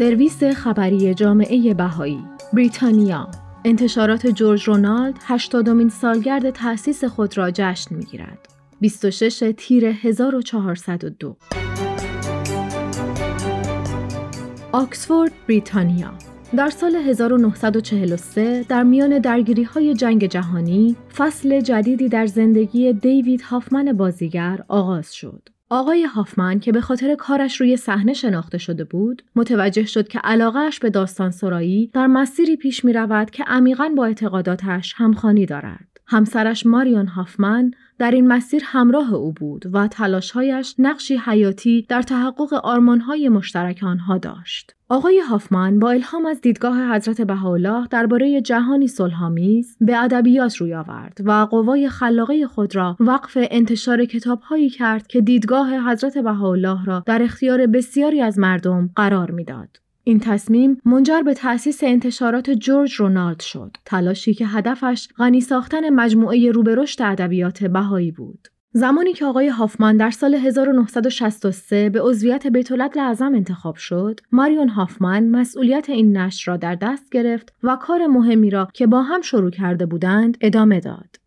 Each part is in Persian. سرویس خبری جامعه بهایی بریتانیا انتشارات جورج رونالد 80مین سالگرد تأسیس خود را جشن می‌گیرد. 26 تیر 1402 آکسفورد بریتانیا در سال 1943 در میان درگیری‌های جنگ جهانی فصل جدیدی در زندگی دیوید هافمن بازیگر آغاز شد. آقای هافمن که به خاطر کارش روی صحنه شناخته شده بود، متوجه شد که علاقه‌اش به داستانسرایی در مسیری پیش می‌رود که عمیقاً با اعتقاداتش همخوانی دارد. همسرش ماریون هافمن در این مسیر همراه او بود و تلاش‌هایش نقشی حیاتی در تحقق آرمان‌های مشترک آنها داشت. آقای هافمن با الهام از دیدگاه حضرت بهاءالله درباره جهانی صلح‌آمیز به ادبیات روی آورد و قوای خلاقه خود را وقف انتشار کتاب‌هایی کرد که دیدگاه حضرت بهاءالله را در اختیار بسیاری از مردم قرار می‌داد. این تصمیم منجر به تأسیس انتشارات جورج رونالد شد، تلاشی که هدفش غنی ساختن مجموعه روبرشت ادبیات بهایی بود. زمانی که آقای هافمن در سال 1963 به عضویت بیت‌العدل اعظم انتخاب شد، ماریون هافمن مسئولیت این نشر را در دست گرفت و کار مهمی را که با هم شروع کرده بودند ادامه داد.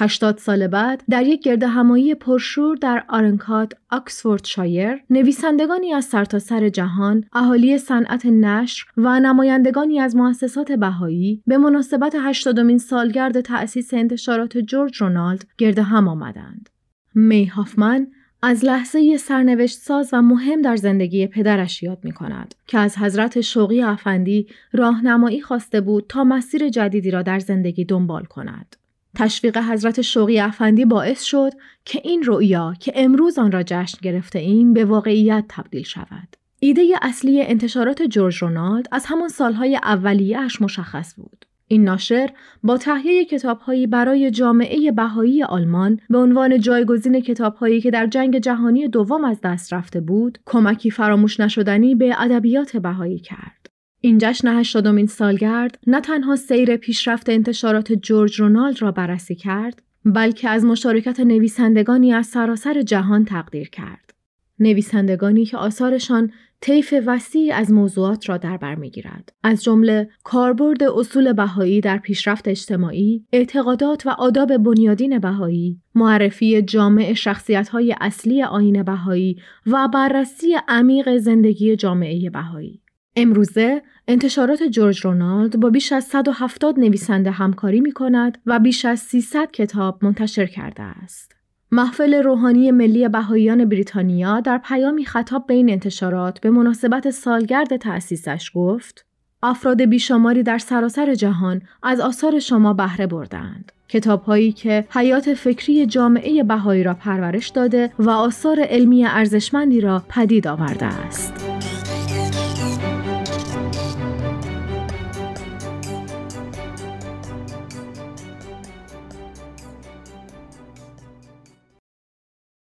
80 سال بعد در یک گردهمایی پرشور در آرنکات آکسفوردشایر، نویسندگانی از سرتاسر جهان، اهالی صنعت نشر و نمایندگانی از مؤسسات بهایی به مناسبت 80مین سالگرد تأسیس انتشارات جورج رونالد گردهم آمدند. می هافمن از لحظه سرنوشت ساز و مهم در زندگی پدرش یاد می‌کند که از حضرت شوقی افندی راهنمایی خواسته بود تا مسیر جدیدی را در زندگی دنبال کند. تشویق حضرت شوقی افندی باعث شد که این رؤیا که امروز آن را جشن گرفته ایم به واقعیت تبدیل شود. ایده اصلی انتشارات جورج رونالد از همان سالهای اولیه‌اش مشخص بود. این ناشر با تهیه کتاب‌هایی برای جامعه بهایی آلمان به عنوان جایگزین کتاب‌هایی که در جنگ جهانی دوم از دست رفته بود، کمکی فراموش نشدنی به ادبیات بهایی کرد. این جشن 80مین سالگرد نه تنها سیر پیشرفت انتشارات جورج رونالد را بررسی کرد، بلکه از مشارکت نویسندگانی از سراسر جهان تقدیر کرد. نویسندگانی که آثارشان طیف وسیعی از موضوعات را در بر می‌گیرد، از جمله کاربرد اصول بهایی در پیشرفت اجتماعی، اعتقادات و آداب بنیادین بهایی، معرفی جامع شخصیت‌های اصلی آیین بهایی و بررسی عمیق زندگی جامعه بهایی. امروزه انتشارات جورج رونالد با بیش از 170 نویسنده همکاری می‌کند و بیش از 300 کتاب منتشر کرده است. محفل روحانی ملی بهائیان بریتانیا در پیامی خطاب به این انتشارات به مناسبت سالگرد تأسیسش گفت: افراد بیشماری در سراسر جهان از آثار شما بهره بردند. کتاب‌هایی که حیات فکری جامعه بهایی را پرورش داده و آثار علمی ارزشمندی را پدید آورده است.